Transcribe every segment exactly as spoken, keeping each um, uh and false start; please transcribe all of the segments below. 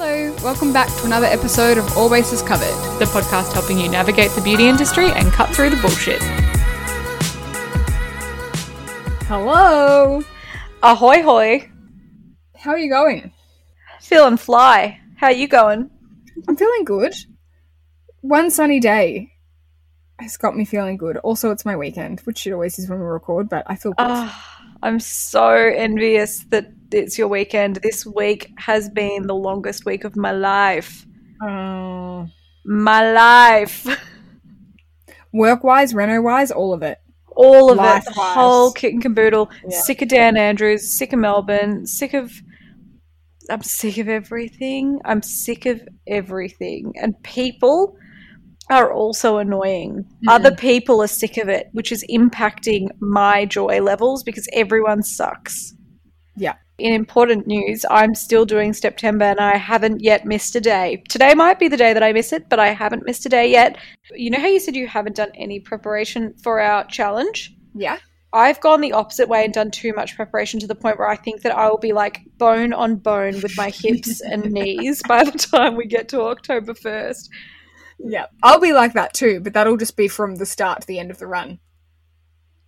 Hello, welcome back to another episode of All Bases Covered, the podcast helping you navigate the beauty industry and cut through the bullshit. Hello. Ahoy hoy. How are you going? Feeling fly. How are you going? I'm feeling good. One sunny day has got me feeling good. Also, it's my weekend, which it always is when we record, but I feel good. Oh, I'm so envious that it's your weekend. This week has been the longest week of my life. Oh. My life. Work-wise, reno-wise, all of it. All of Life-wise. It. The whole kit and caboodle. Yeah. Sick of Dan Andrews, sick of Melbourne, sick of... I'm sick of everything. I'm sick of everything. And people are also annoying. Mm. Other people are sick of it, which is impacting my joy levels because everyone sucks. Yeah. In important news, I'm still doing September and I haven't yet missed a day. Today might be the day that I miss it, but I haven't missed a day yet. You know how you said you haven't done any preparation for our challenge? Yeah. I've gone the opposite way and done too much preparation to the point where I think that I will be like bone on bone with my hips and knees by the time we get to October first. Yeah. I'll be like that too, but that'll just be from the start to the end of the run.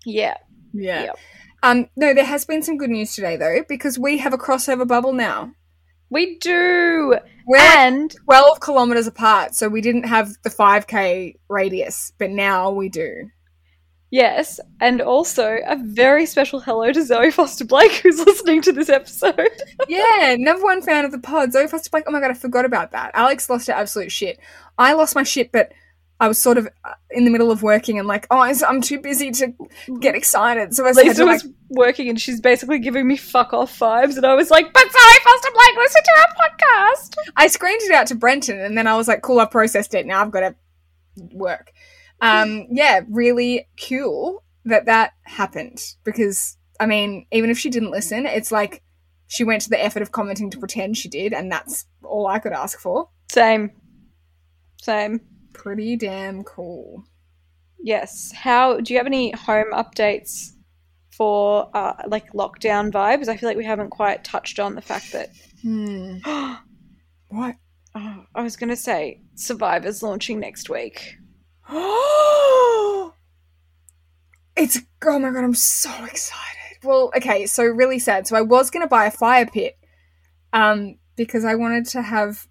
Yeah. Yeah. Yeah. Um, no, there has been some good news today, though, because we have a crossover bubble now. We do. We're and twelve kilometres apart, so we didn't have the five K radius, but now we do. Yes, and also a very special hello to Zoe Foster Blake, who's listening to this episode. Yeah, number one fan of the pod, Zoe Foster Blake. Oh, my God, I forgot about that. Alex lost her absolute shit. I lost my shit, but... I was sort of in the middle of working and like, oh, I'm too busy to get excited. So I Lisa had to, like, was working and she's basically giving me fuck off vibes. And I was like, but sorry, Foster Blake, listen to our podcast. I screened it out to Brenton and then I was like, cool, I've processed it. Now I've got to work. Um, yeah, really cool that that happened because, I mean, even if she didn't listen, it's like she went to the effort of commenting to pretend she did and that's all I could ask for. Same. Same. Pretty damn cool. Yes. How do you have any home updates for uh, like lockdown vibes? I feel like we haven't quite touched on the fact that hmm. What? Oh, I was going to say Survivor's launching next week. Oh, it's oh my God, I'm so excited. Well, okay, so really sad. So I was going to buy a fire pit um because I wanted to have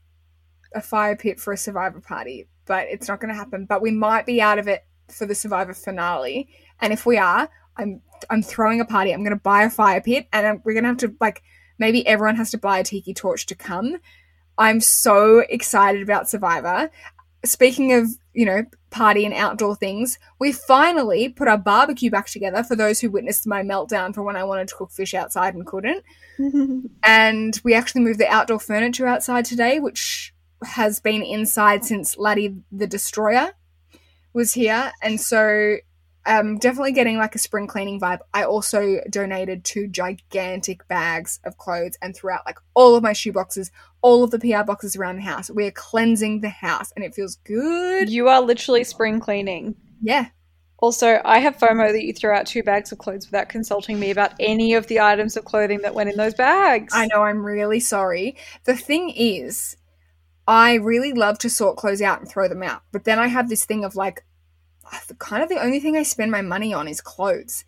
a fire pit for a Survivor party. But it's not going to happen. But we might be out of it for the Survivor finale. And if we are, I'm I'm throwing a party. I'm going to buy a fire pit and I'm, we're going to have to, like, maybe everyone has to buy a tiki torch to come. I'm so excited about Survivor. Speaking of, you know, party and outdoor things, we finally put our barbecue back together for those who witnessed my meltdown for when I wanted to cook fish outside and couldn't. And we actually moved the outdoor furniture outside today, which... has been inside since Laddie the Destroyer was here, and so um definitely getting like a spring cleaning vibe. I also donated two gigantic bags of clothes and threw out like all of my shoe boxes, all of the P R boxes around the house. We are cleansing the house and it feels good. You are literally spring cleaning. Yeah. Also, I have FOMO that you threw out two bags of clothes without consulting me about any of the items of clothing that went in those bags. I know, I'm really sorry. The thing is, I really love to sort clothes out and throw them out. But then I have this thing of like, kind of the only thing I spend my money on is clothes.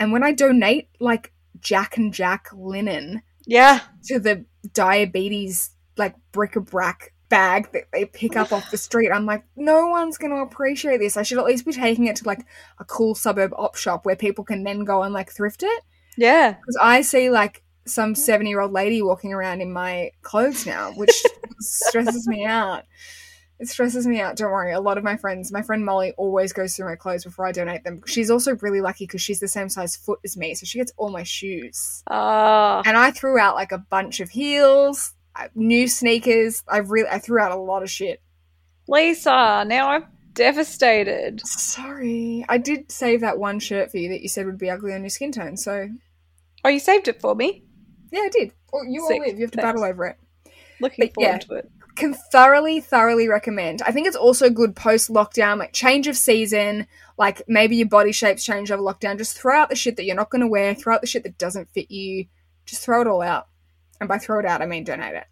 And when I donate like Jack and Jack linen yeah, to the diabetes like bric-a-brac bag that they pick up off the street, I'm like, no one's going to appreciate this. I should at least be taking it to like a cool suburb op shop where people can then go and like thrift it. Yeah. Because I see like some seventy-year-old lady walking around in my clothes now, which stresses me out. It stresses me out. Don't worry. A lot of my friends, my friend Molly always goes through my clothes before I donate them. She's also really lucky because she's the same size foot as me, so she gets all my shoes. Oh. And I threw out like a bunch of heels, new sneakers. I really, I threw out a lot of shit. Lisa, now I'm devastated. Sorry. I did save that one shirt for you that you said would be ugly on your skin tone, so. Oh, you saved it for me? Yeah, I did. Well, you Sick. All live. You have to Thanks. Battle over it. Looking but, forward yeah, to it. Can thoroughly, thoroughly recommend. I think it's also good post-lockdown, like change of season, like maybe your body shape's changed over lockdown. Just throw out the shit that you're not going to wear. Throw out the shit that doesn't fit you. Just throw it all out. And by throw it out, I mean donate it.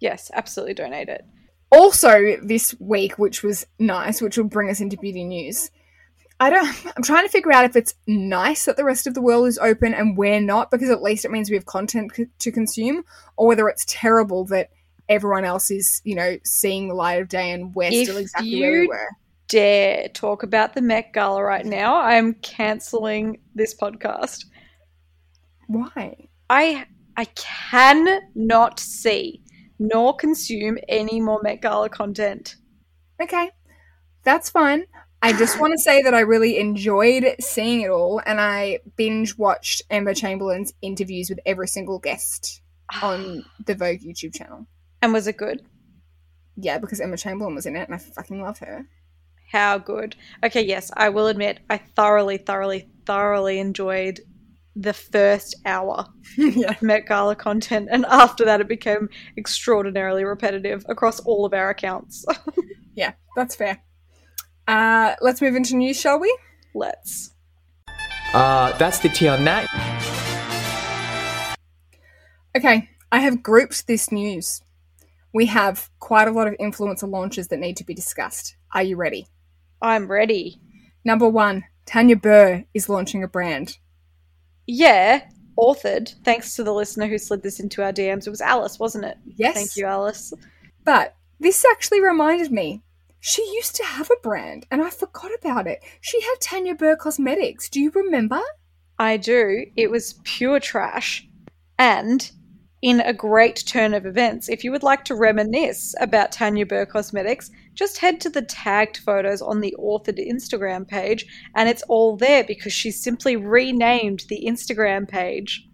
Yes, absolutely donate it. Also this week, which was nice, which will bring us into beauty news. I don't, I'm trying to figure out if it's nice that the rest of the world is open and we're not, because at least it means we have content c- to consume, or whether it's terrible that everyone else is, you know, seeing the light of day and we're if still exactly where we were. Dare talk about the Met Gala right now, I'm cancelling this podcast. Why? I I cannot see nor consume any more Met Gala content. Okay, that's fine. I just want to say that I really enjoyed seeing it all, and I binge-watched Emma Chamberlain's interviews with every single guest on the Vogue YouTube channel. And was it good? Yeah, because Emma Chamberlain was in it, and I fucking love her. How good. Okay, yes, I will admit I thoroughly, thoroughly, thoroughly enjoyed the first hour yeah. of Met Gala content, and after that it became extraordinarily repetitive across all of our accounts. Yeah, that's fair. Uh, let's move into news, shall we? Let's. Uh, that's the tea on that. Okay, I have grouped this news. We have quite a lot of influencer launches that need to be discussed. Are you ready? I'm ready. Number one, Tanya Burr is launching a brand. Yeah, Authored. Thanks to the listener who slid this into our D Ms. It was Alice, wasn't it? Yes. Thank you, Alice. But this actually reminded me. She used to have a brand, and I forgot about it. She had Tanya Burr Cosmetics. Do you remember? I do. It was pure trash. And in a great turn of events, if you would like to reminisce about Tanya Burr Cosmetics, just head to the tagged photos on the Authored Instagram page, and it's all there because she simply renamed the Instagram page.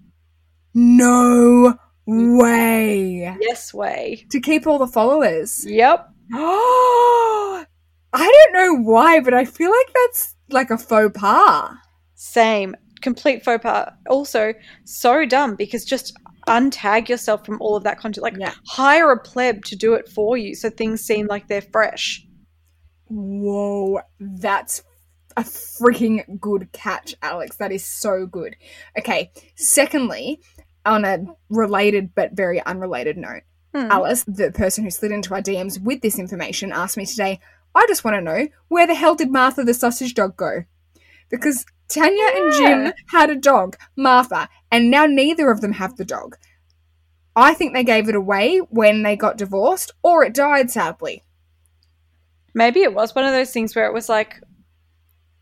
No way. Yes way. To keep all the followers. Yep. Oh, I don't know why, but I feel like that's like a faux pas. Same. Complete faux pas. Also, so dumb, because just untag yourself from all of that content. Like, yeah. hire a pleb to do it for you so things seem like they're fresh. Whoa, that's a freaking good catch, Alex. That is so good. Okay, secondly, on a related but very unrelated note, Hmm. Alice, the person who slid into our D Ms with this information, asked me today, I just want to know, where the hell did Martha the sausage dog go? Because Tanya yeah. and Jim had a dog, Martha, and now neither of them have the dog. I think they gave it away when they got divorced, or it died, sadly. Maybe it was one of those things where it was like,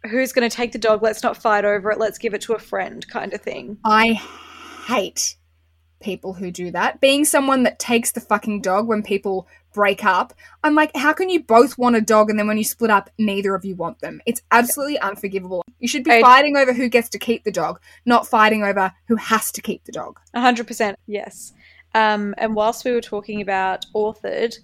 who's going to take the dog? Let's not fight over it. Let's give it to a friend kind of thing. I hate people who do that. Being someone that takes the fucking dog when people break up, I'm like, how can you both want a dog and then when you split up, neither of you want them? It's absolutely unforgivable. You should be I- fighting over who gets to keep the dog, not fighting over who has to keep the dog. one hundred percent, yes. Um, and whilst we were talking about Authored,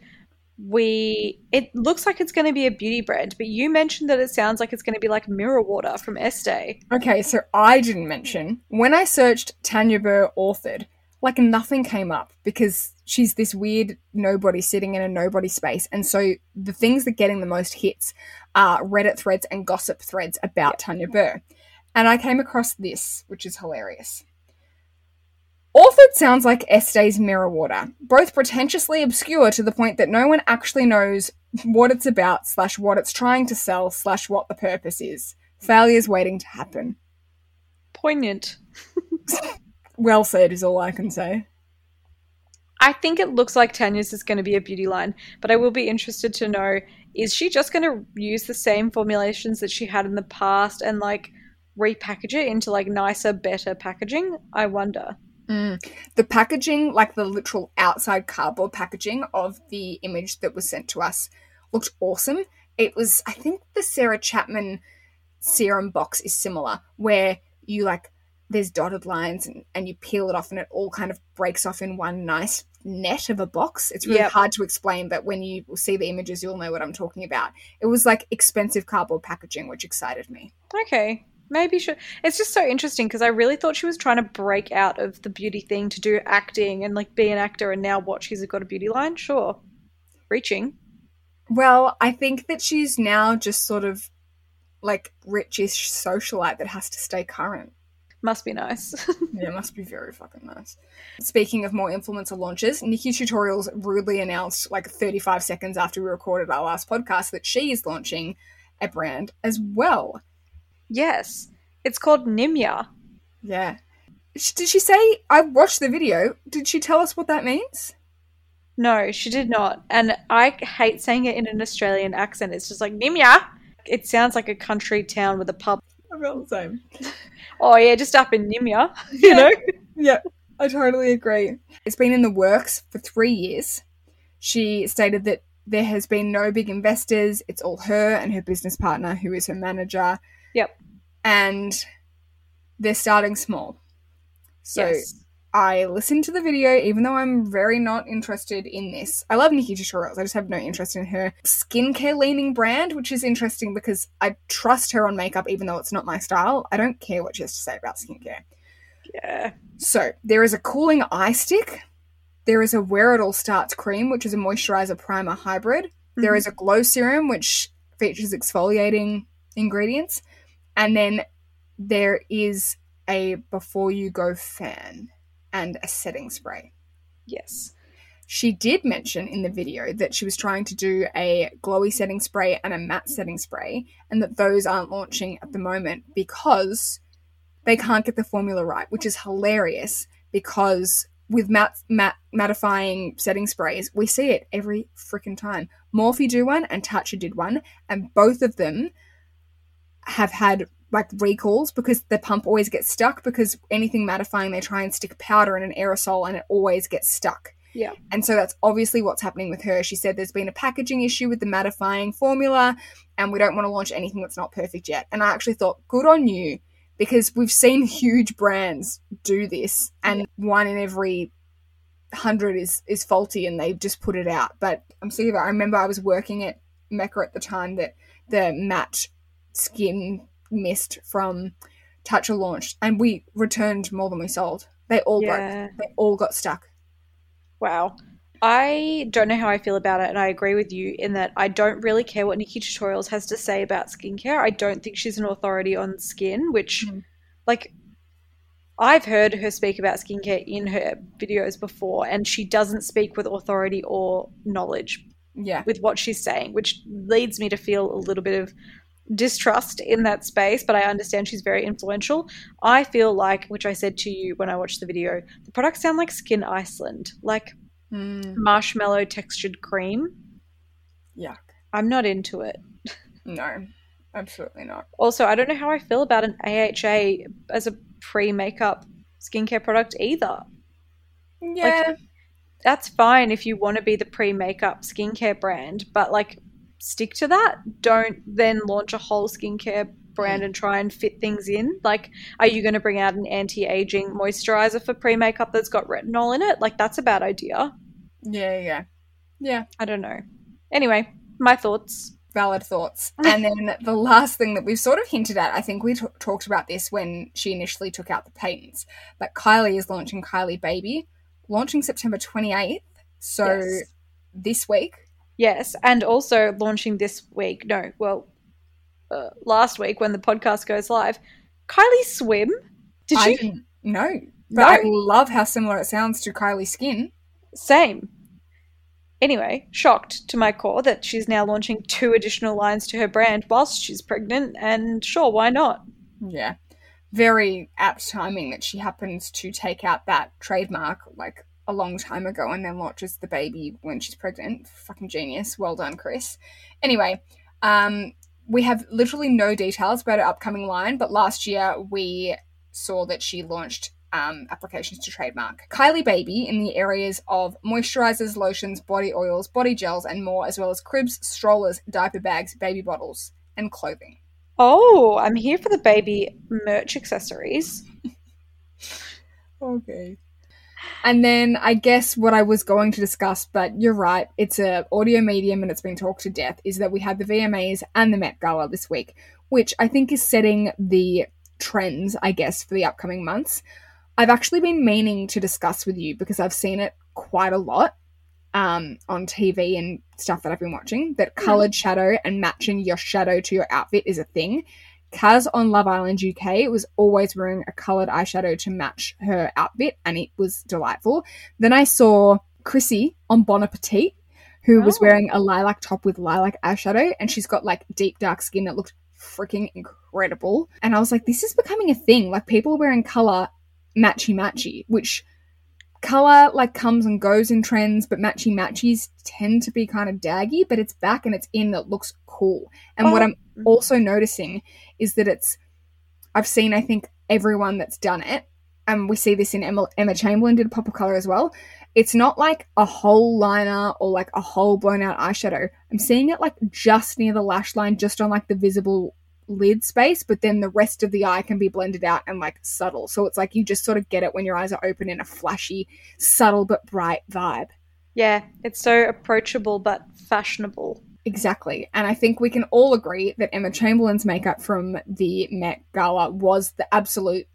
we it looks like it's going to be a beauty brand, but you mentioned that it sounds like it's going to be like Mirror Water from Estee. Okay, so I didn't mention. When I searched Tanya Burr Authored, like nothing came up because she's this weird nobody sitting in a nobody space. And so the things that are getting the most hits are Reddit threads and gossip threads about Tanya Burr. And I came across this, which is hilarious. Authored sounds like Estee's Mirror Water, both pretentiously obscure to the point that no one actually knows what it's about slash what it's trying to sell slash what the purpose is. Failure's waiting to happen. Poignant. Well said is all I can say. I think it looks like Tanya's is going to be a beauty line, but I will be interested to know, is she just going to use the same formulations that she had in the past and, like, repackage it into, like, nicer, better packaging? I wonder. Mm. The packaging, like the literal outside cardboard packaging of the image that was sent to us, looked awesome. It was, I think the Sarah Chapman serum box is similar, where you, like, there's dotted lines and, and you peel it off and it all kind of breaks off in one nice net of a box. It's really yep. hard to explain, but when you see the images, you'll know what I'm talking about. It was like expensive cardboard packaging, which excited me. Okay. Maybe she it's just so interesting because I really thought she was trying to break out of the beauty thing to do acting and like be an actor, and now what, she's got a beauty line? Sure. Reaching. Well, I think that she's now just sort of like richish socialite that has to stay current. Must be nice. Yeah, it must be very fucking nice. Speaking of more influencer launches, Nikkie Tutorials rudely announced like thirty-five seconds after we recorded our last podcast that she is launching a brand as well. Yes. It's called Nimya. Yeah. Did she say, I watched the video, did she tell us what that means? No, she did not. And I hate saying it in an Australian accent. It's just like, Nimya. It sounds like a country town with a pub. I feel the same. Oh, yeah, just up in Nimya, you yeah. know? Yeah, I totally agree. It's been in the works for three years. She stated that there has been no big investors. It's all her and her business partner, who is her manager. Yep. And they're starting small. So yes. I listened to the video, even though I'm very not interested in this. I love Nikkie Tutorials. I just have no interest in her skincare-leaning brand, which is interesting because I trust her on makeup, even though it's not my style. I don't care what she has to say about skincare. Yeah. So there is a cooling eye stick. There is a Where It All Starts cream, which is a moisturizer-primer hybrid. Mm-hmm. There is a glow serum, which features exfoliating ingredients. And then there is a Before You Go fan and a setting spray. Yes. She did mention in the video that she was trying to do a glowy setting spray and a matte setting spray, and that those aren't launching at the moment because they can't get the formula right, which is hilarious because with matte, matte, mattifying setting sprays, we see it every freaking time. Morphe do one and Tatcha did one, and both of them have had like recalls because the pump always gets stuck because anything mattifying, they try and stick powder in an aerosol and it always gets stuck. Yeah. And so that's obviously what's happening with her. She said there's been a packaging issue with the mattifying formula and we don't want to launch anything that's not perfect yet. And I actually thought, good on you, because we've seen huge brands do this and yeah. one in every hundred is, is faulty and they just put it out. But I'm sorry, I remember I was working at Mecca at the time that the matte skin mist from Tatcha launched and we returned more than we sold. They all yeah. broke. They all got stuck. Wow. I don't know how I feel about it, and I agree with you in that I don't really care what Nikkie Tutorials has to say about skincare. I don't think she's an authority on skin, which mm. like I've heard her speak about skincare in her videos before and she doesn't speak with authority or knowledge yeah. with what she's saying, which leads me to feel a little bit of distrust in that space, but I understand she's very influential. I feel like, which I said to you when I watched the video, the products sound like Skin Iceland, like mm. marshmallow textured cream. Yuck. I'm not into it. No, absolutely not. Also, I don't know how I feel about an A H A as a pre-makeup skincare product either. Yeah. Like, that's fine if you want to be the pre-makeup skincare brand, but like stick to that. Don't then launch a whole skincare brand and try and fit things in. Like, are you going to bring out an anti-aging moisturizer for pre-makeup that's got retinol in it? Like, that's a bad idea. Yeah, yeah. Yeah. I don't know. Anyway, my thoughts. Valid thoughts. And then the last thing that we've sort of hinted at, I think we t- talked about this when she initially took out the patents, but Kylie is launching Kylie Baby, launching September twenty-eighth. So yes. this week. Yes, and also launching this week, no, well, uh, last week when the podcast goes live, Kylie Swim. Did I, you? No, but no. I love how similar it sounds to Kylie Skin. Same. Anyway, shocked to my core that she's now launching two additional lines to her brand whilst she's pregnant, and sure, why not? Yeah, very apt timing that she happens to take out that trademark, like, a long time ago and then launches the baby when she's pregnant. Fucking genius. Well done, Chris. Anyway, um, we have literally no details about her upcoming line, but last year we saw that she launched um, applications to trademark Kylie Baby in the areas of moisturizers, lotions, body oils, body gels, and more, as well as cribs, strollers, diaper bags, baby bottles, and clothing. Oh, I'm here for the baby merch accessories. Okay. And then I guess what I was going to discuss, but you're right, it's an audio medium and it's been talked to death, is that we had the V M As and the Met Gala this week, which I think is setting the trends, I guess, for the upcoming months. I've actually been meaning to discuss with you because I've seen it quite a lot um, on T V and stuff that I've been watching, that coloured shadow and matching your shadow to your outfit is a thing. Kaz on Love Island U K was always wearing a coloured eyeshadow to match her outfit, and it was delightful. Then I saw Chrissy on Bon Appetit, who oh. was wearing a lilac top with lilac eyeshadow, and she's got like deep dark skin that looked freaking incredible. And I was like, this is becoming a thing. Like, people wearing colour matchy-matchy, which colour like comes and goes in trends, but matchy-matchies tend to be kind of daggy, but it's back and it's in that looks cool. And oh. what I'm also noticing is that it's, I've seen, I think, everyone that's done it, and we see this in Emma, Emma Chamberlain did a pop of colour as well. It's not like a whole liner or like a whole blown out eyeshadow. I'm seeing it like just near the lash line, just on like the visible lid space, but then the rest of the eye can be blended out and like subtle. So it's like you just sort of get it when your eyes are open in a flashy, subtle but bright vibe. Yeah, it's so approachable but fashionable. Exactly. And I think we can all agree that Emma Chamberlain's makeup from the Met Gala was the absolute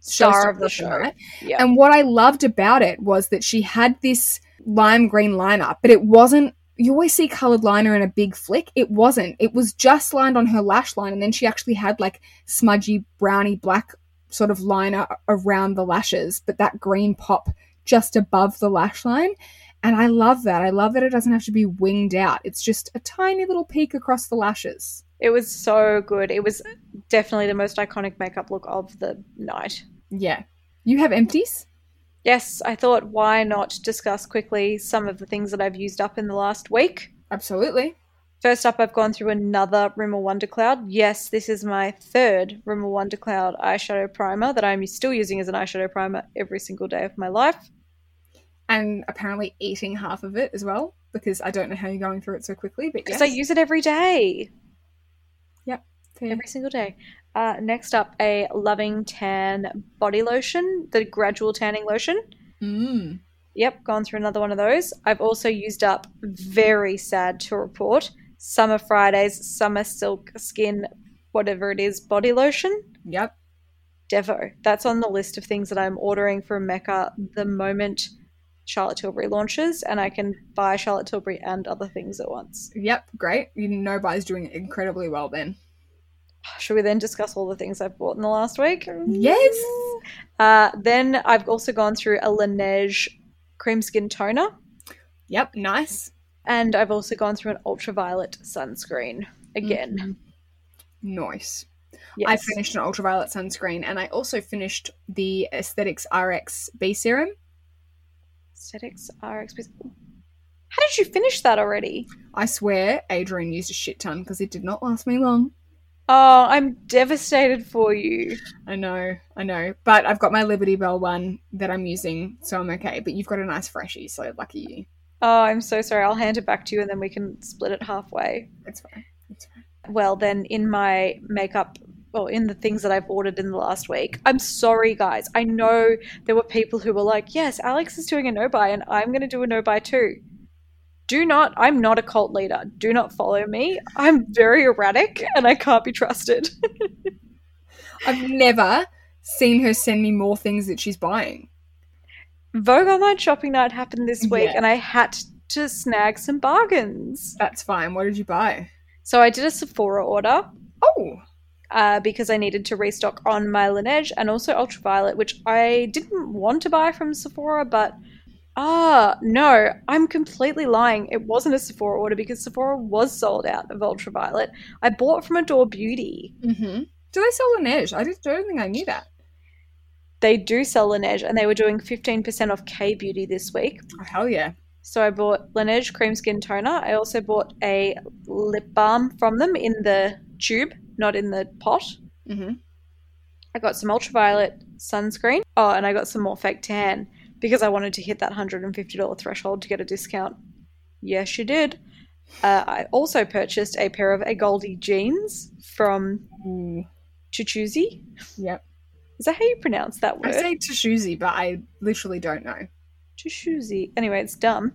star of the show. Yeah. And what I loved about it was that she had this lime green liner, but it wasn't, you always see coloured liner in a big flick. It wasn't. It was just lined on her lash line, and then she actually had like smudgy, browny, black sort of liner around the lashes, but that green pop just above the lash line. And I love that. I love that it doesn't have to be winged out. It's just a tiny little peek across the lashes. It was so good. It was definitely the most iconic makeup look of the night. Yeah. You have empties? Yes. I thought, why not discuss quickly some of the things that I've used up in the last week? Absolutely. First up, I've gone through another Rimmel Wonder Cloud. Yes, this is my third Rimmel Wonder Cloud eyeshadow primer that I'm still using as an eyeshadow primer every single day of my life. And apparently eating half of it as well, because I don't know how you're going through it so quickly. But yes. Because I use it every day. Every single day. Uh, next up, a Loving Tan body lotion, the gradual tanning lotion. Mm. Yep, gone through another one of those. I've also used up, very sad to report, Summer Fridays, Summer Silk Skin, whatever it is, body lotion. Yep. Devo. That's on the list of things that I'm ordering from Mecca the moment Charlotte Tilbury launches, and I can buy Charlotte Tilbury and other things at once. Yep, great. You know Buy's doing incredibly well then. Should we then discuss all the things I've bought in the last week? Yes. Uh, then I've also gone through a Laneige cream skin toner. Yep, nice. And I've also gone through an Ultraviolet sunscreen again. Mm-hmm. Nice. Yes. I finished an Ultraviolet sunscreen, and I also finished the Aesthetics R X B serum. Aesthetics R X B serum. How did you finish that already? I swear Adrian used a shit ton because it did not last me long. Oh, I'm devastated for you. I know, I know. But I've got my Liberty Bell one that I'm using, so I'm okay. But you've got a nice freshie, so lucky you. Oh, I'm so sorry. I'll hand it back to you and then we can split it halfway. That's fine. That's fine. Well, then in my makeup, or in the things that I've ordered in the last week, I'm sorry, guys. I know there were people who were like, yes, Alex is doing a no-buy and I'm going to do a no-buy too. Do not, I'm not a cult leader. Do not follow me. I'm very erratic and I can't be trusted. I've never seen her send me more things that she's buying. Vogue Online Shopping Night happened this week yeah. and I had to snag some bargains. That's fine. What did you buy? So I did a Sephora order. Oh. Uh, because I needed to restock on my Laneige and also Ultraviolet, which I didn't want to buy from Sephora, but... Ah, no, I'm completely lying. It wasn't a Sephora order because Sephora was sold out of Ultraviolet. I bought from Adore Beauty. Mm-hmm. Do they sell Laneige? I just don't think I knew that. They do sell Laneige, and they were doing fifteen percent off K-Beauty this week. Oh, hell yeah. So I bought Laneige Cream Skin Toner. I also bought a lip balm from them in the tube, not in the pot. Mm-hmm. I got some Ultraviolet sunscreen. Oh, and I got some more fake tan. Because I wanted to hit that one hundred fifty dollars threshold to get a discount. Yes, you did. Uh, I also purchased a pair of a Goldie jeans from mm. Chuchuzi. Yep. Is that how you pronounce that word? I say Chuchuzi, but I literally don't know. Chuchuzi. Anyway, it's dumb.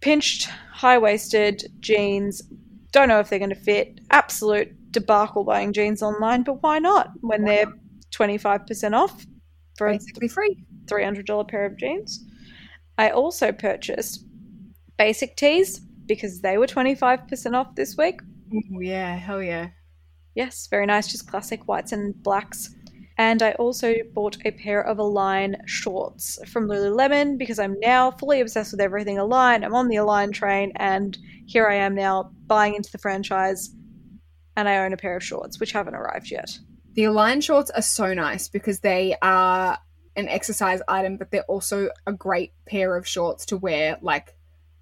Pinched, high-waisted jeans. Don't know if they're going to fit. Absolute debacle buying jeans online, but why not when why they're not? twenty-five percent off? For basically free. three hundred dollars pair of jeans. I also purchased basic tees because they were twenty-five percent off this week. Ooh, yeah, hell yeah. Yes, very nice. Just classic whites and blacks. And I also bought a pair of Align shorts from Lululemon because I'm now fully obsessed with everything Align. I'm on the Align train, and here I am now buying into the franchise, and I own a pair of shorts, which haven't arrived yet. The Align shorts are so nice because they are an exercise item, but they're also a great pair of shorts to wear, like,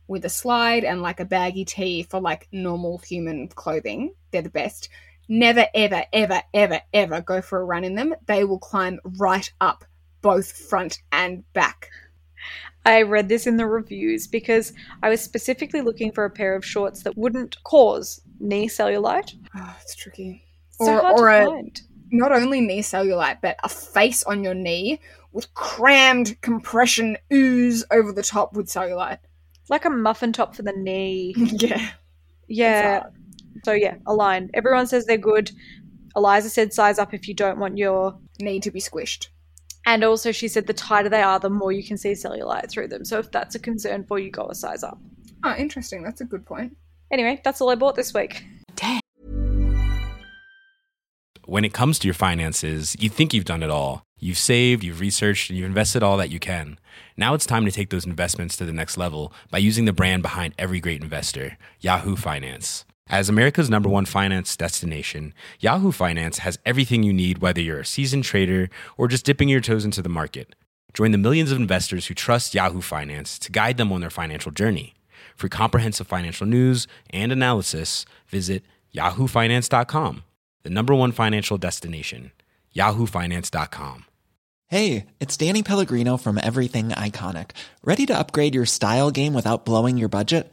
with a slide and, like, a baggy tee for, like, normal human clothing. They're the best. Never, ever, ever, ever, ever go for a run in them. They will climb right up, both front and back. I read this in the reviews because I was specifically looking for a pair of shorts that wouldn't cause knee cellulite. Oh, it's tricky. It's so or, hard or to a, find. Not only knee cellulite, but a face on your knee with crammed compression ooze over the top with cellulite. Like a muffin top for the knee. Yeah. Yeah. So, yeah, Align. Everyone says they're good. Eliza said size up if you don't want your knee to be squished. And also she said the tighter they are, the more you can see cellulite through them. So if that's a concern for you, go a size up. Oh, interesting. That's a good point. Anyway, that's all I bought this week. Damn. When it comes to your finances, you think you've done it all. You've saved, you've researched, and you've invested all that you can. Now it's time to take those investments to the next level by using the brand behind every great investor, Yahoo Finance. As America's number one finance destination, Yahoo Finance has everything you need, whether you're a seasoned trader or just dipping your toes into the market. Join the millions of investors who trust Yahoo Finance to guide them on their financial journey. For comprehensive financial news and analysis, visit yahoo finance dot com, the number one financial destination, yahoo finance dot com. Hey, it's Danny Pellegrino from Everything Iconic. Ready to upgrade your style game without blowing your budget?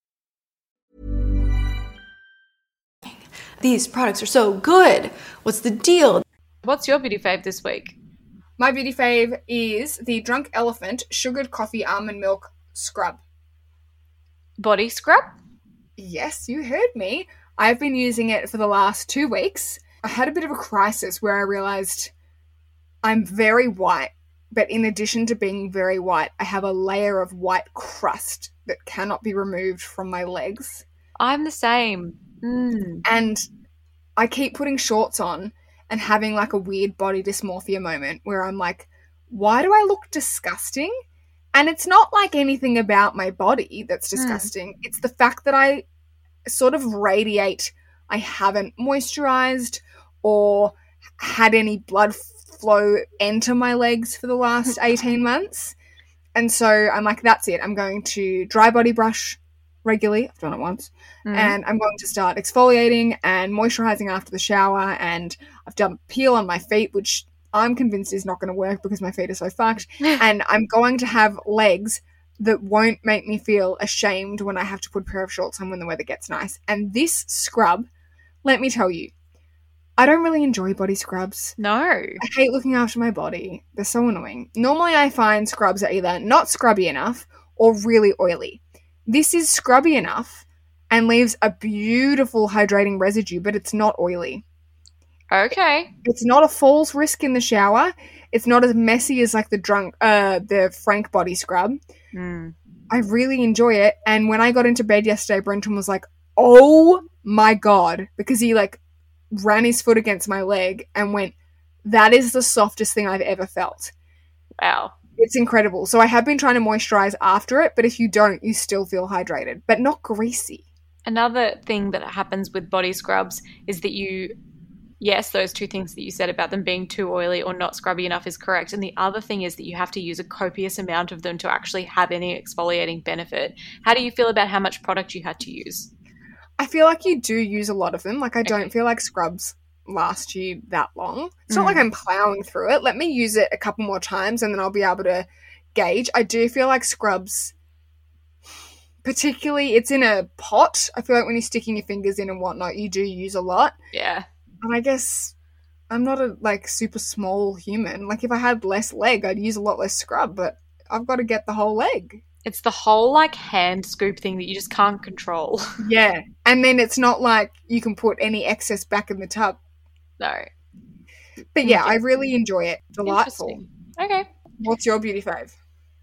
These products are so good. What's the deal? What's your beauty fave this week? My beauty fave is the Drunk Elephant Sugared Coffee Almond Milk Scrub. Body scrub? Yes, you heard me. I've been using it for the last two weeks. I had a bit of a crisis where I realized I'm very white, but in addition to being very white, I have a layer of white crust that cannot be removed from my legs. I'm the same. Mm. And I keep putting shorts on and having like a weird body dysmorphia moment where I'm like, why do I look disgusting? And it's not like anything about my body that's disgusting. Mm. It's the fact that I sort of radiate I haven't moisturized or had any blood flow enter my legs for the last eighteen months. And so I'm like, that's it. I'm going to dry body brush regularly. I've done it once. Mm. And I'm going to start exfoliating and moisturizing after the shower. And I've done a peel on my feet, which I'm convinced is not going to work because my feet are so fucked. And I'm going to have legs that won't make me feel ashamed when I have to put a pair of shorts on when the weather gets nice. And this scrub, let me tell you, I don't really enjoy body scrubs. No. I hate looking after my body. They're so annoying. Normally I find scrubs are either not scrubby enough or really oily. This is scrubby enough and leaves a beautiful hydrating residue, but it's not oily. Okay. It's not a falls risk in the shower. It's not as messy as like the drunk, uh, the Frank body scrub. Mm. I really enjoy it. And when I got into bed yesterday, Brenton was like, oh my God, because he like ran his foot against my leg and went, that is the softest thing I've ever felt. Wow. It's incredible. So I have been trying to moisturize after it, but if you don't, you still feel hydrated, but not greasy. Another thing that happens with body scrubs is that you, yes, those two things that you said about them being too oily or not scrubby enough is correct. And the other thing is that you have to use a copious amount of them to actually have any exfoliating benefit. How do you feel about how much product you had to use? I feel like you do use a lot of them. Like I don't okay. feel like scrubs last you that long. It's mm-hmm. not like I'm plowing through it. Let me use it a couple more times and then I'll be able to gauge. I do feel like scrubs, particularly it's in a pot. I feel like when you're sticking your fingers in and whatnot, you do use a lot. Yeah. And I guess I'm not a, like, super small human. Like, if I had less leg, I'd use a lot less scrub, but I've got to get the whole leg. It's the whole, like, hand scoop thing that you just can't control. Yeah. And then it's not like you can put any excess back in the tub. No. But, yeah, I really enjoy it. Delightful. Okay. What's your beauty fave?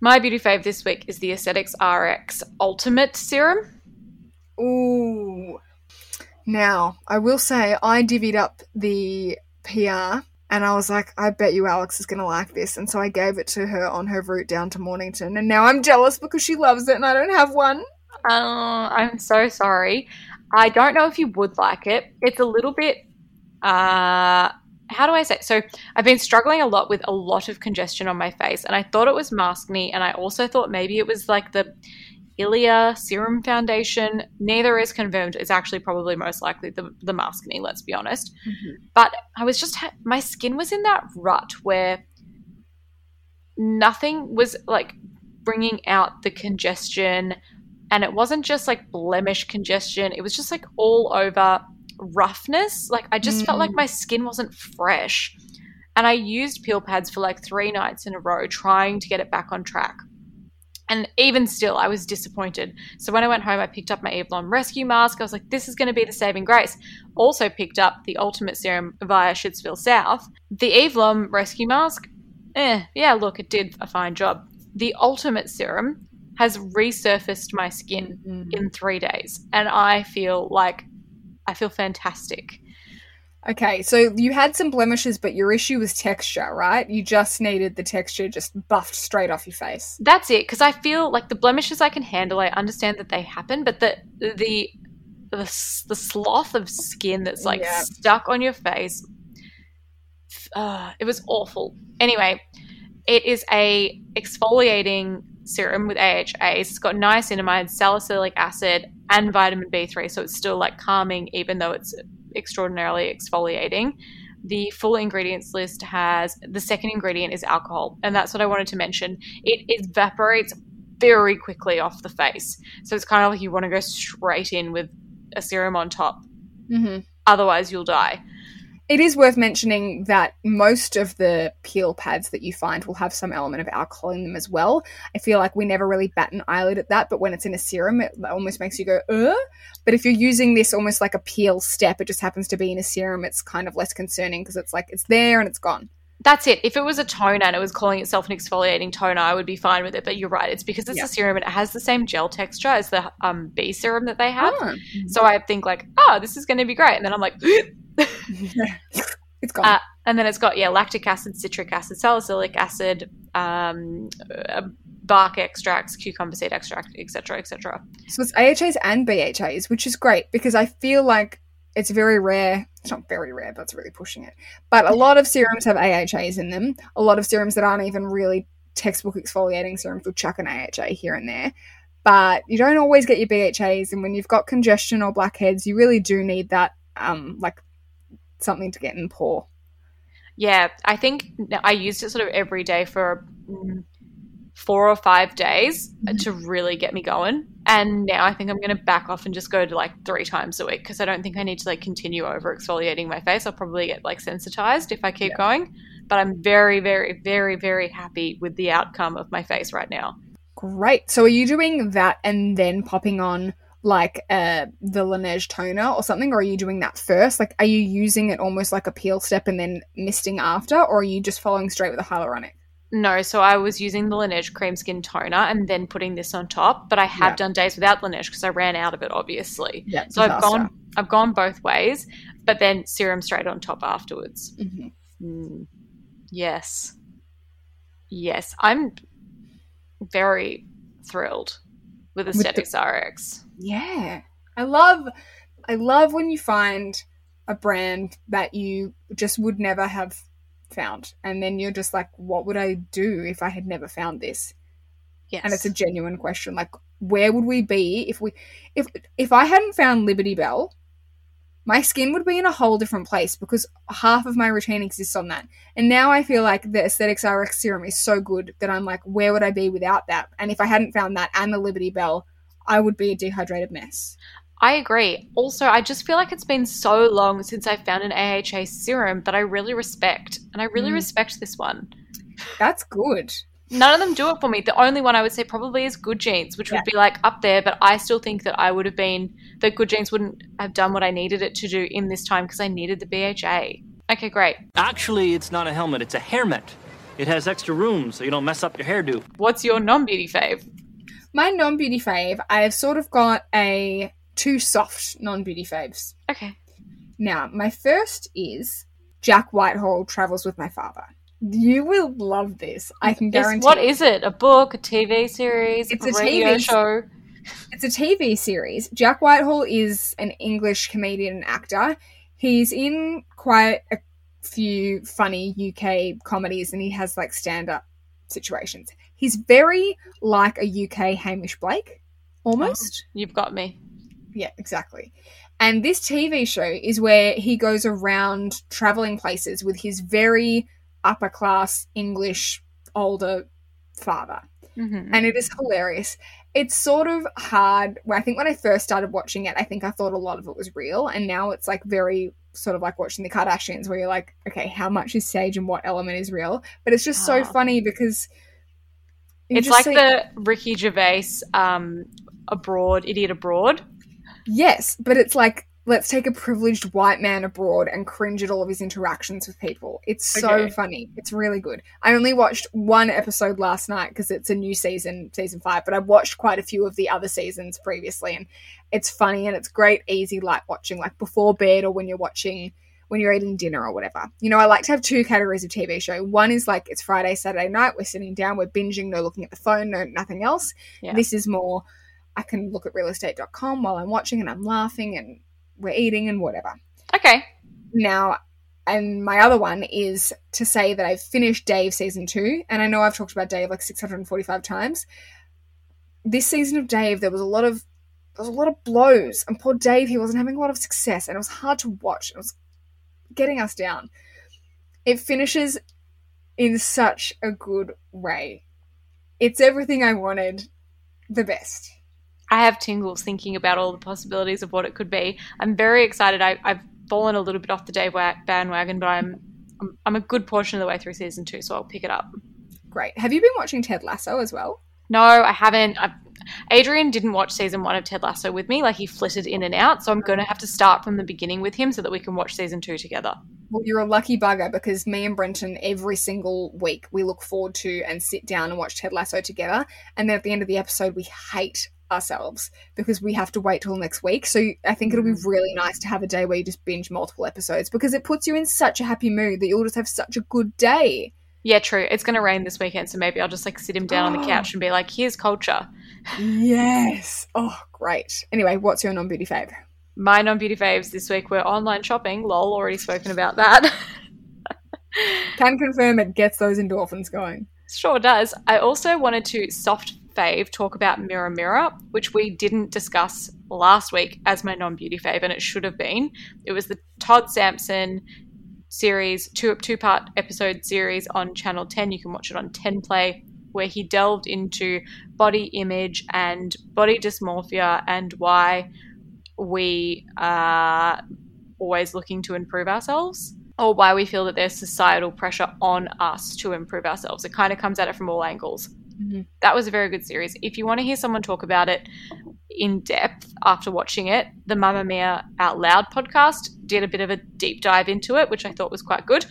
My beauty fave this week is the Aesthetics R X Ultimate Serum. Ooh. Now, I will say I divvied up the P R and I was like, I bet you Alex is going to like this. And so I gave it to her on her route down to Mornington. And now I'm jealous because she loves it and I don't have one. Oh, uh, I'm so sorry. I don't know if you would like it. It's a little bit, uh, how do I say it? So I've been struggling a lot with a lot of congestion on my face and I thought it was Mask Me and I also thought maybe it was like the Ilia Serum Foundation. Neither is confirmed. It's actually probably most likely the, the Mask Me, let's be honest. Mm-hmm. But I was just ha- – my skin was in that rut where nothing was, like, bringing out the congestion and it wasn't just, like, blemish congestion. It was just, like, all over roughness. Like, I just mm. felt like my skin wasn't fresh. And I used peel pads for, like, three nights in a row trying to get it back on track. And even still, I was disappointed. So when I went home, I picked up my Evlom Rescue Mask. I was like, this is going to be the saving grace. Also picked up the Ultimate Serum via Shitsville South. The Evlom Rescue Mask, eh, yeah, look, it did a fine job. The Ultimate Serum has resurfaced my skin mm-hmm. in three days. And I feel like, I feel fantastic. Okay, so you had some blemishes, but your issue was texture, right? You just needed the texture just buffed straight off your face. That's it, because I feel like the blemishes I can handle. I understand that they happen, but the the the, the sloth of skin that's like yeah. stuck on your face, uh, it was awful. Anyway, it is a exfoliating serum with A H A. It's got niacinamide, salicylic acid, and vitamin B three, so it's still like calming, even though it's extraordinarily exfoliating. The full ingredients list has the second ingredient is alcohol, and that's what I wanted to mention. It evaporates very quickly off the face, so it's kind of like you want to go straight in with a serum on top. Mm-hmm. Otherwise you'll die. It is worth mentioning that most of the peel pads that you find will have some element of alcohol in them as well. I feel like we never really bat an eyelid at that, but when it's in a serum, it almost makes you go, uh. But if you're using this almost like a peel step, it just happens to be in a serum, it's kind of less concerning because it's like it's there and it's gone. That's it. If it was a toner and it was calling itself an exfoliating toner, I would be fine with it. But you're right. It's because it's yeah. a serum and it has the same gel texture as the um, B serum that they have. Oh. So I think like, oh, this is going to be great. And then I'm like, it's gone. Uh, and then it's got, yeah, lactic acid, citric acid, salicylic acid, um, uh, bark extracts, cucumber seed extract, et cetera, et cetera. So it's A H As and B H As, which is great because I feel like it's very rare. It's not very rare, but it's really pushing it. But a lot of serums have A H As in them. A lot of serums that aren't even really textbook exfoliating serums will chuck an A H A here and there. But you don't always get your B H As, and when you've got congestion or blackheads, you really do need that, um, like, something to get in the pore. Yeah, I think I used it sort of every day for four or five days mm-hmm. to really get me going. And now I think I'm going to back off and just go to like three times a week because I don't think I need to like continue over exfoliating my face. I'll probably get like sensitized if I keep yeah. going. But I'm very, very, very, very happy with the outcome of my face right now. Great. So are you doing that and then popping on like uh the Laneige toner or something, or are you doing that first? Like, are you using it almost like a peel step and then misting after, or are you just following straight with a hyaluronic? No, so I was using the Laneige Cream Skin Toner and then putting this on top, but I have yeah. done days without Laneige because I ran out of it, obviously. Yeah, so disaster. I've gone I've gone both ways, but then serum straight on top afterwards. Mm-hmm. Mm. Yes. Yes, I'm very thrilled with Aesthetics with the- R X. Yeah. I love I love when you find a brand that you just would never have found, and then you're just like, what would I do if I had never found this? Yes. And it's a genuine question, like, where would we be if we if if I hadn't found Liberty Bell? My skin would be in a whole different place because half of my routine exists on that. And now I feel like the Aesthetics R X serum is so good that I'm like, where would I be without that? And if I hadn't found that and the Liberty Bell, I would be a dehydrated mess. I agree. Also, I just feel like it's been so long since I found an A H A serum that I really respect, and I really mm. respect this one. That's good. None of them do it for me. The only one I would say probably is Good Jeans, which yeah. would be like up there, but I still think that I would have been – that Good Jeans wouldn't have done what I needed it to do in this time because I needed the B H A. Okay, great. Actually, it's not a helmet. It's a hairnet. It has extra room so you don't mess up your hairdo. What's your non-beauty fave? My non-beauty fave, I've sort of got a two soft non-beauty faves. Okay. Now, my first is Jack Whitehall Travels with My Father. You will love this. I can guarantee. It's, what is it? A book, a T V series, it's a, a radio T V show? It's a T V series. Jack Whitehall is an English comedian and actor. He's in quite a few funny U K comedies and he has like stand-up situations. He's very like a U K Hamish Blake, almost. Oh, you've got me. Yeah, exactly. And this T V show is where he goes around traveling places with his very upper class English older father. Mm-hmm. And it is hilarious. It's sort of hard. Well, I think when I first started watching it, I think I thought a lot of it was real. And now it's like very sort of like watching the Kardashians where you're like, okay, how much is sage and what element is real? But it's just oh. so funny because it's like see- the Ricky Gervais um, abroad, idiot abroad. Yes, but it's like, let's take a privileged white man abroad and cringe at all of his interactions with people. It's so okay. funny. It's really good. I only watched one episode last night because it's a new season, season five, but I've watched quite a few of the other seasons previously and it's funny and it's great, easy, light watching, like before bed or when you're watching, when you're eating dinner or whatever. You know, I like to have two categories of T V show. One is like it's Friday, Saturday night, we're sitting down, we're binging, no looking at the phone, no nothing else. Yeah. This is more I can look at real estate dot com while I'm watching and I'm laughing and we're eating and whatever. Okay. Now, and my other one is to say that I've finished Dave season two, and I know I've talked about Dave like six hundred forty-five times. This season of Dave, there was a lot of there was a lot of blows, and poor Dave, he wasn't having a lot of success, and it was hard to watch. It was getting us down. It finishes in such a good way. It's everything I wanted, the best. I have tingles thinking about all the possibilities of what it could be. I'm very excited. I, I've fallen a little bit off the Dave bandwagon, but I'm, I'm I'm a good portion of the way through season two, so I'll pick it up. Great. Have you been watching Ted Lasso as well? No, I haven't. I've, Adrian didn't watch season one of Ted Lasso with me. Like, he flitted in and out, so I'm going to have to start from the beginning with him so that we can watch season two together. Well, you're a lucky bugger because me and Brenton, every single week, we look forward to and sit down and watch Ted Lasso together, and then at the end of the episode, we hate ourselves because we have to wait till next week. So I think it'll be really nice to have a day where you just binge multiple episodes because it puts you in such a happy mood that you'll just have such a good day. Yeah, true. It's going to rain this weekend, so maybe I'll just like sit him down oh. on the couch and be like, here's culture. Yes. Oh, great. Anyway, what's your non-beauty fave? My non-beauty faves this week were online shopping. Lol, already spoken about that. Can confirm it gets those endorphins going. Sure does. I also wanted to soft fave talk about Mirror Mirror, which we didn't discuss last week as my non-beauty fave, and it should have been. It was the Todd Sampson series, two, two-part episode series on Channel ten. You can watch it on ten Play, where he delved into body image and body dysmorphia and why we are always looking to improve ourselves, or why we feel that there's societal pressure on us to improve ourselves. It kind of comes at it from all angles. Mm-hmm. That was a very good series. If you want to hear someone talk about it in depth after watching it, the Mamma Mia Out Loud podcast did a bit of a deep dive into it, which I thought was quite good.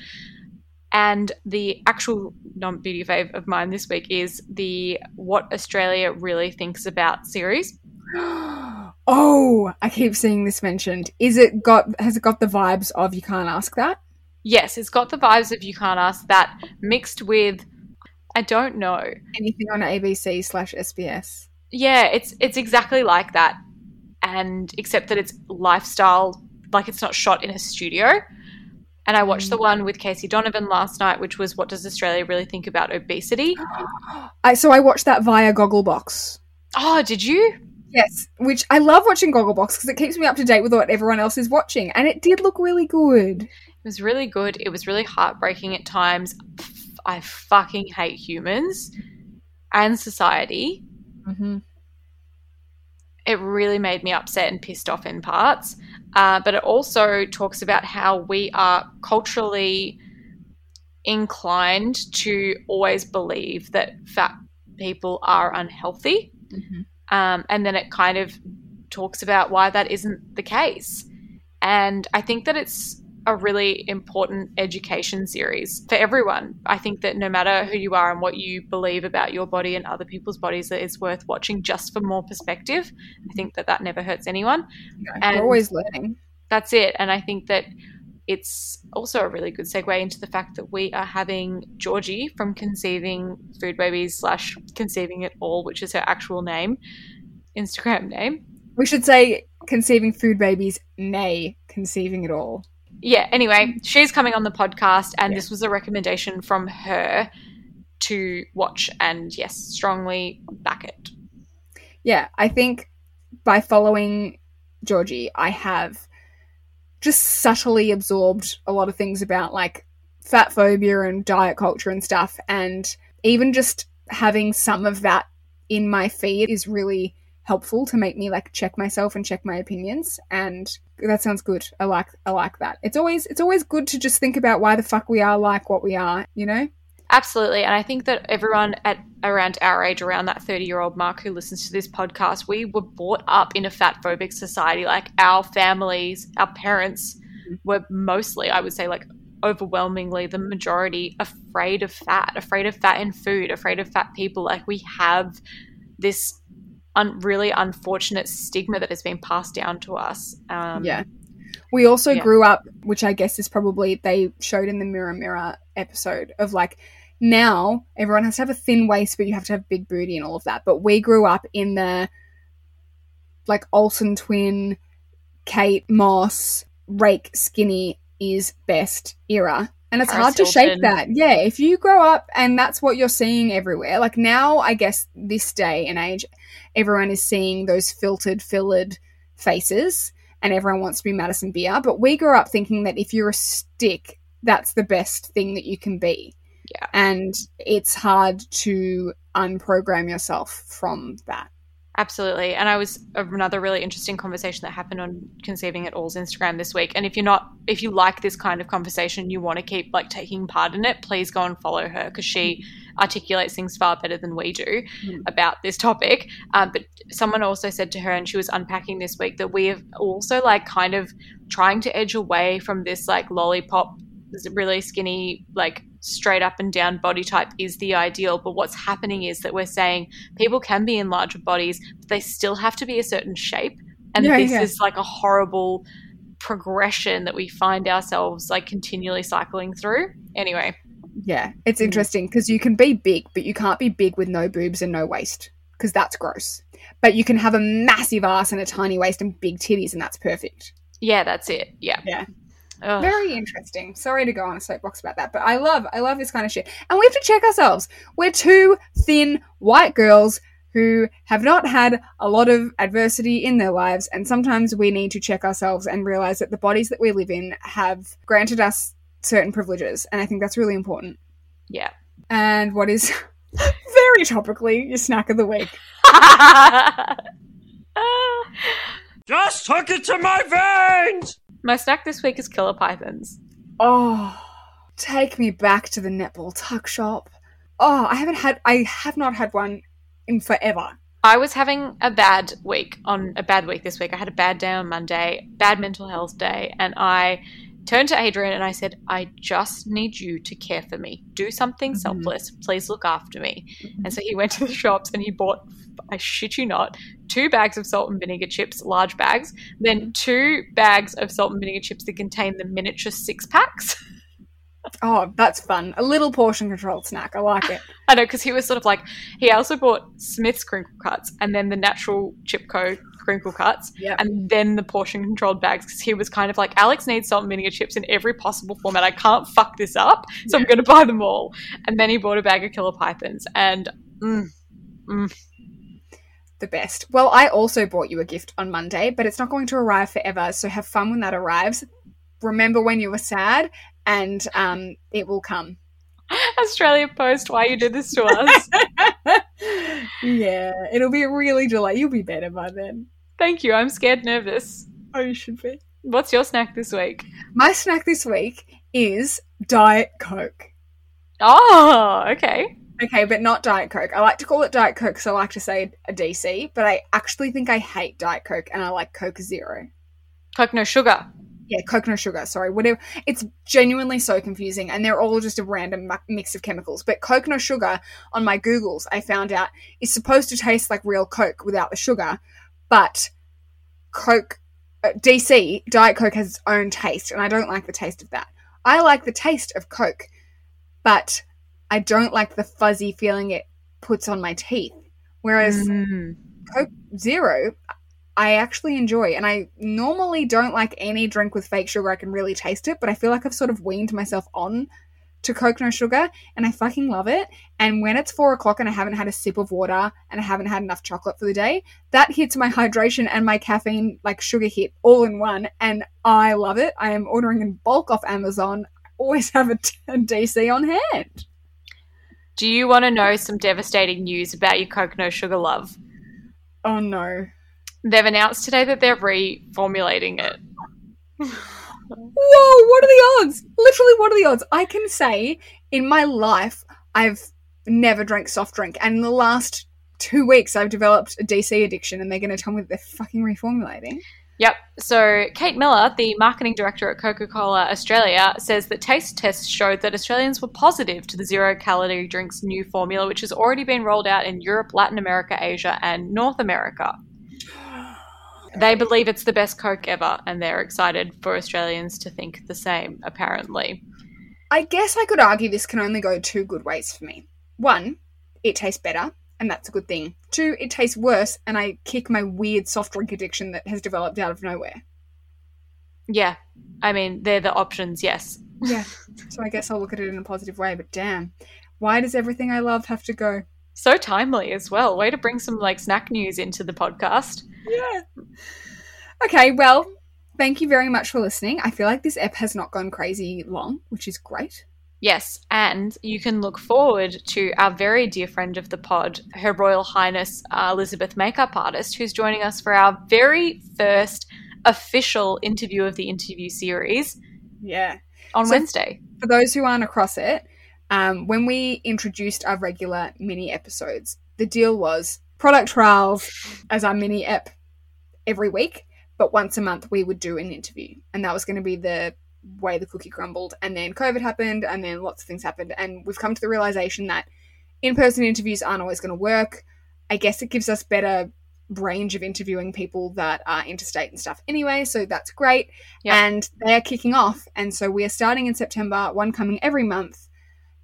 And the actual non-beauty fave of mine this week is the What Australia Really Thinks About series. Oh, I keep seeing this mentioned. Is it got? Has it got the vibes of You Can't Ask That? Yes, it's got the vibes of You Can't Ask That mixed with, I don't know. Anything on A B C slash S B S. Yeah, it's it's exactly like that, and except that it's lifestyle, like it's not shot in a studio. And I watched mm. the one with Casey Donovan last night, which was What Does Australia Really Think About Obesity? I, so I watched that via Gogglebox. Oh, did you? Yes, which I love watching Gogglebox because it keeps me up to date with what everyone else is watching, and it did look really good. It was really good. It was really heartbreaking at times. I fucking hate humans and society. Mm-hmm. it really made me upset and pissed off in parts. Uh, but it also talks about how we are culturally inclined to always believe that fat people are unhealthy. Mm-hmm. Um, and then it kind of talks about why that isn't the case. And I think that it's a really important education series for everyone. I think that no matter who you are and what you believe about your body and other people's bodies, that it's worth watching just for more perspective. I think that that never hurts anyone. No, and we're always learning. That's it. And I think that it's also a really good segue into the fact that we are having Georgie from Conceiving Food Babies slash Conceiving It All, which is her actual name, Instagram name. We should say Conceiving Food Babies, nay, Conceiving It All. Yeah, anyway, she's coming on the podcast, and yeah. This was a recommendation from her to watch, and yes, strongly back it. Yeah, I think by following Georgie, I have just subtly absorbed a lot of things about like fat phobia and diet culture and stuff, and even just having some of that in my feed is really helpful to make me like check myself and check my opinions, and that sounds good. I like I like that. It's always it's always good to just think about why the fuck we are like what we are, you know? Absolutely. And I think that everyone at around our age, around that thirty-year-old mark who listens to this podcast, we were brought up in a fat-phobic society. Like our families, our parents were mostly, I would say like overwhelmingly the majority afraid of fat, afraid of fat in food, afraid of fat people. Like we have this Un- really unfortunate stigma that has been passed down to us. Um, yeah. We also yeah. grew up, which I guess is probably they showed in the Mirror Mirror episode of like now everyone has to have a thin waist, but you have to have big booty and all of that. But we grew up in the like Olsen twin, Kate Moss, rake skinny is best era. And it's hard to shake that. Yeah, if you grow up and that's what you're seeing everywhere, like now I guess this day and age, everyone is seeing those filtered, fillered faces and everyone wants to be Madison Beer. But we grew up thinking that if you're a stick, that's the best thing that you can be. Yeah. And it's hard to unprogram yourself from that. Absolutely. And I was another really interesting conversation that happened on Conceiving It All's Instagram this week. And if you're not, if you like this kind of conversation, you want to keep like taking part in it, please go and follow her because she articulates things far better than we do mm. about this topic. Um, but someone also said to her, and she was unpacking this week, that we have also like kind of trying to edge away from this like lollipop, this really skinny, like straight up and down body type is the ideal, but what's happening is that we're saying people can be in larger bodies but they still have to be a certain shape, and yeah, this yeah. is like a horrible progression that we find ourselves like continually cycling through. Anyway, yeah, it's interesting because you can be big but you can't be big with no boobs and no waist because that's gross, but you can have a massive ass and a tiny waist and big titties and that's perfect. Yeah, that's it. Yeah, yeah. Ugh. Very interesting. Sorry to go on a soapbox about that, but I love I love this kind of shit. And we have to check ourselves. We're two thin white girls who have not had a lot of adversity in their lives, and sometimes we need to check ourselves and realize that the bodies that we live in have granted us certain privileges, and I think that's really important. Yeah. And what is very topically your snack of the week? Just hook it to my veins! My snack this week is Killer Pythons. Oh, take me back to the netball tuck shop. Oh, I haven't had, I have not had one in forever. I was having a bad week on, a bad week this week. I had a bad day on Monday, bad mental health day, and I turned to Adrian and I said, I just need you to care for me. Do something mm-hmm. selfless. Please look after me. Mm-hmm. And so he went to the shops and he bought, I shit you not, two bags of salt and vinegar chips, large bags, then two bags of salt and vinegar chips that contain the miniature six packs. Oh, that's fun. A little portion controlled snack. I like it. I know, because he was sort of like, he also bought Smith's crinkle cuts and then the natural Chipco crinkle cuts yep. and then the portion controlled bags because he was kind of like, Alex needs salt and vinegar chips in every possible format. I can't fuck this up, so yeah. I'm going to buy them all. And then he bought a bag of Killer Pythons and mm, mm. the best. Well, I also bought you a gift on Monday, but it's not going to arrive forever, so have fun when that arrives. Remember when you were sad, and um, it will come. Australia Post, why you did this to us. Yeah, it'll be really July. You'll be better by then. Thank you. I'm scared nervous. Oh, you should be. What's your snack this week? My snack this week is Diet Coke. Oh, okay. Okay, but not Diet Coke. I like to call it Diet Coke because I like to say a D C, but I actually think I hate Diet Coke and I like Coke Zero. Coke No Sugar. Yeah, Coke No Sugar, sorry. Whatever. It's genuinely so confusing, and they're all just a random mix of chemicals. But Coke No Sugar, on my Googles, I found out is supposed to taste like real Coke without the sugar, but Coke uh, D C, Diet Coke has its own taste, and I don't like the taste of that. I like the taste of Coke, but I don't like the fuzzy feeling it puts on my teeth, whereas mm. Coke Zero I actually enjoy, and I normally don't like any drink with fake sugar. I can really taste it, but I feel like I've sort of weaned myself on to Coke No Sugar, and I fucking love it. And when it's four o'clock and I haven't had a sip of water and I haven't had enough chocolate for the day, that hits my hydration and my caffeine, like sugar hit all in one, and I love it. I am ordering in bulk off Amazon. I always have a, t- a D C on hand. Do you want to know some devastating news about your Coke No Sugar love? Oh, no. They've announced today that they're reformulating it. Whoa, what are the odds? Literally, what are the odds? I can say in my life I've never drank soft drink, and in the last two weeks I've developed a D C addiction, and they're going to tell me that they're fucking reformulating. Yep. So Kate Miller, the marketing director at Coca-Cola Australia, says that taste tests showed that Australians were positive to the zero-calorie drink's new formula, which has already been rolled out in Europe, Latin America, Asia, and North America. They believe it's the best Coke ever, and they're excited for Australians to think the same, apparently. I guess I could argue this can only go two good ways for me. One, it tastes better, and that's a good thing. Two, it tastes worse, and I kick my weird soft drink addiction that has developed out of nowhere. Yeah. I mean, they're the options, yes. Yeah. So I guess I'll look at it in a positive way, but damn. Why does everything I love have to go? So timely as well. Way to bring some like snack news into the podcast. Yeah. Okay, well, thank you very much for listening. I feel like this ep has not gone crazy long, which is great. Yes, and you can look forward to our very dear friend of the pod, Her Royal Highness uh, Elizabeth Makeup Artist, who's joining us for our very first official interview of the interview series. Yeah. On so Wednesday. For those who aren't across it, Um, when we introduced our regular mini episodes, the deal was product trials as our mini ep every week, but once a month we would do an interview, and that was going to be the way the cookie crumbled. And then COVID happened, and then lots of things happened, and we've come to the realization that in-person interviews aren't always going to work. I guess it gives us better range of interviewing people that are interstate and stuff anyway, so that's great. Yep. And they're kicking off, and so we are starting in September, one coming every month.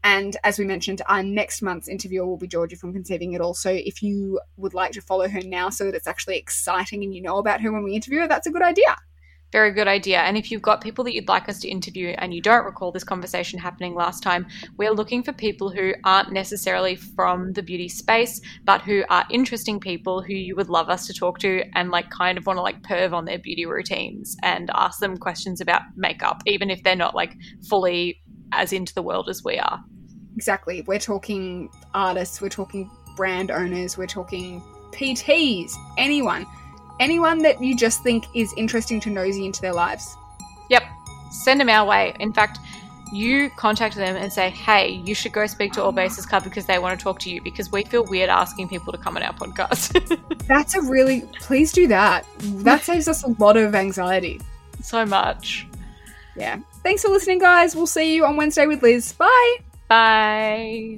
And as we mentioned, our next month's interviewer will be Georgie from Conceiving It All. So if you would like to follow her now so that it's actually exciting and you know about her when we interview her, that's a good idea. Very good idea. And if you've got people that you'd like us to interview and you don't recall this conversation happening last time, we're looking for people who aren't necessarily from the beauty space, but who are interesting people who you would love us to talk to and like kind of want to like perv on their beauty routines and ask them questions about makeup, even if they're not like fully as into the world as we are. Exactly. We're talking artists, we're talking brand owners, we're talking P Ts, anyone. Anyone that you just think is interesting to nosy into their lives. Yep. Send them our way. In fact, you contact them and say, hey, you should go speak to All Bases Club because they want to talk to you, because we feel weird asking people to come on our podcast. That's a really, please do that. That saves us a lot of anxiety. So much. Yeah. Thanks for listening, guys. We'll see you on Wednesday with Liz. Bye. Bye.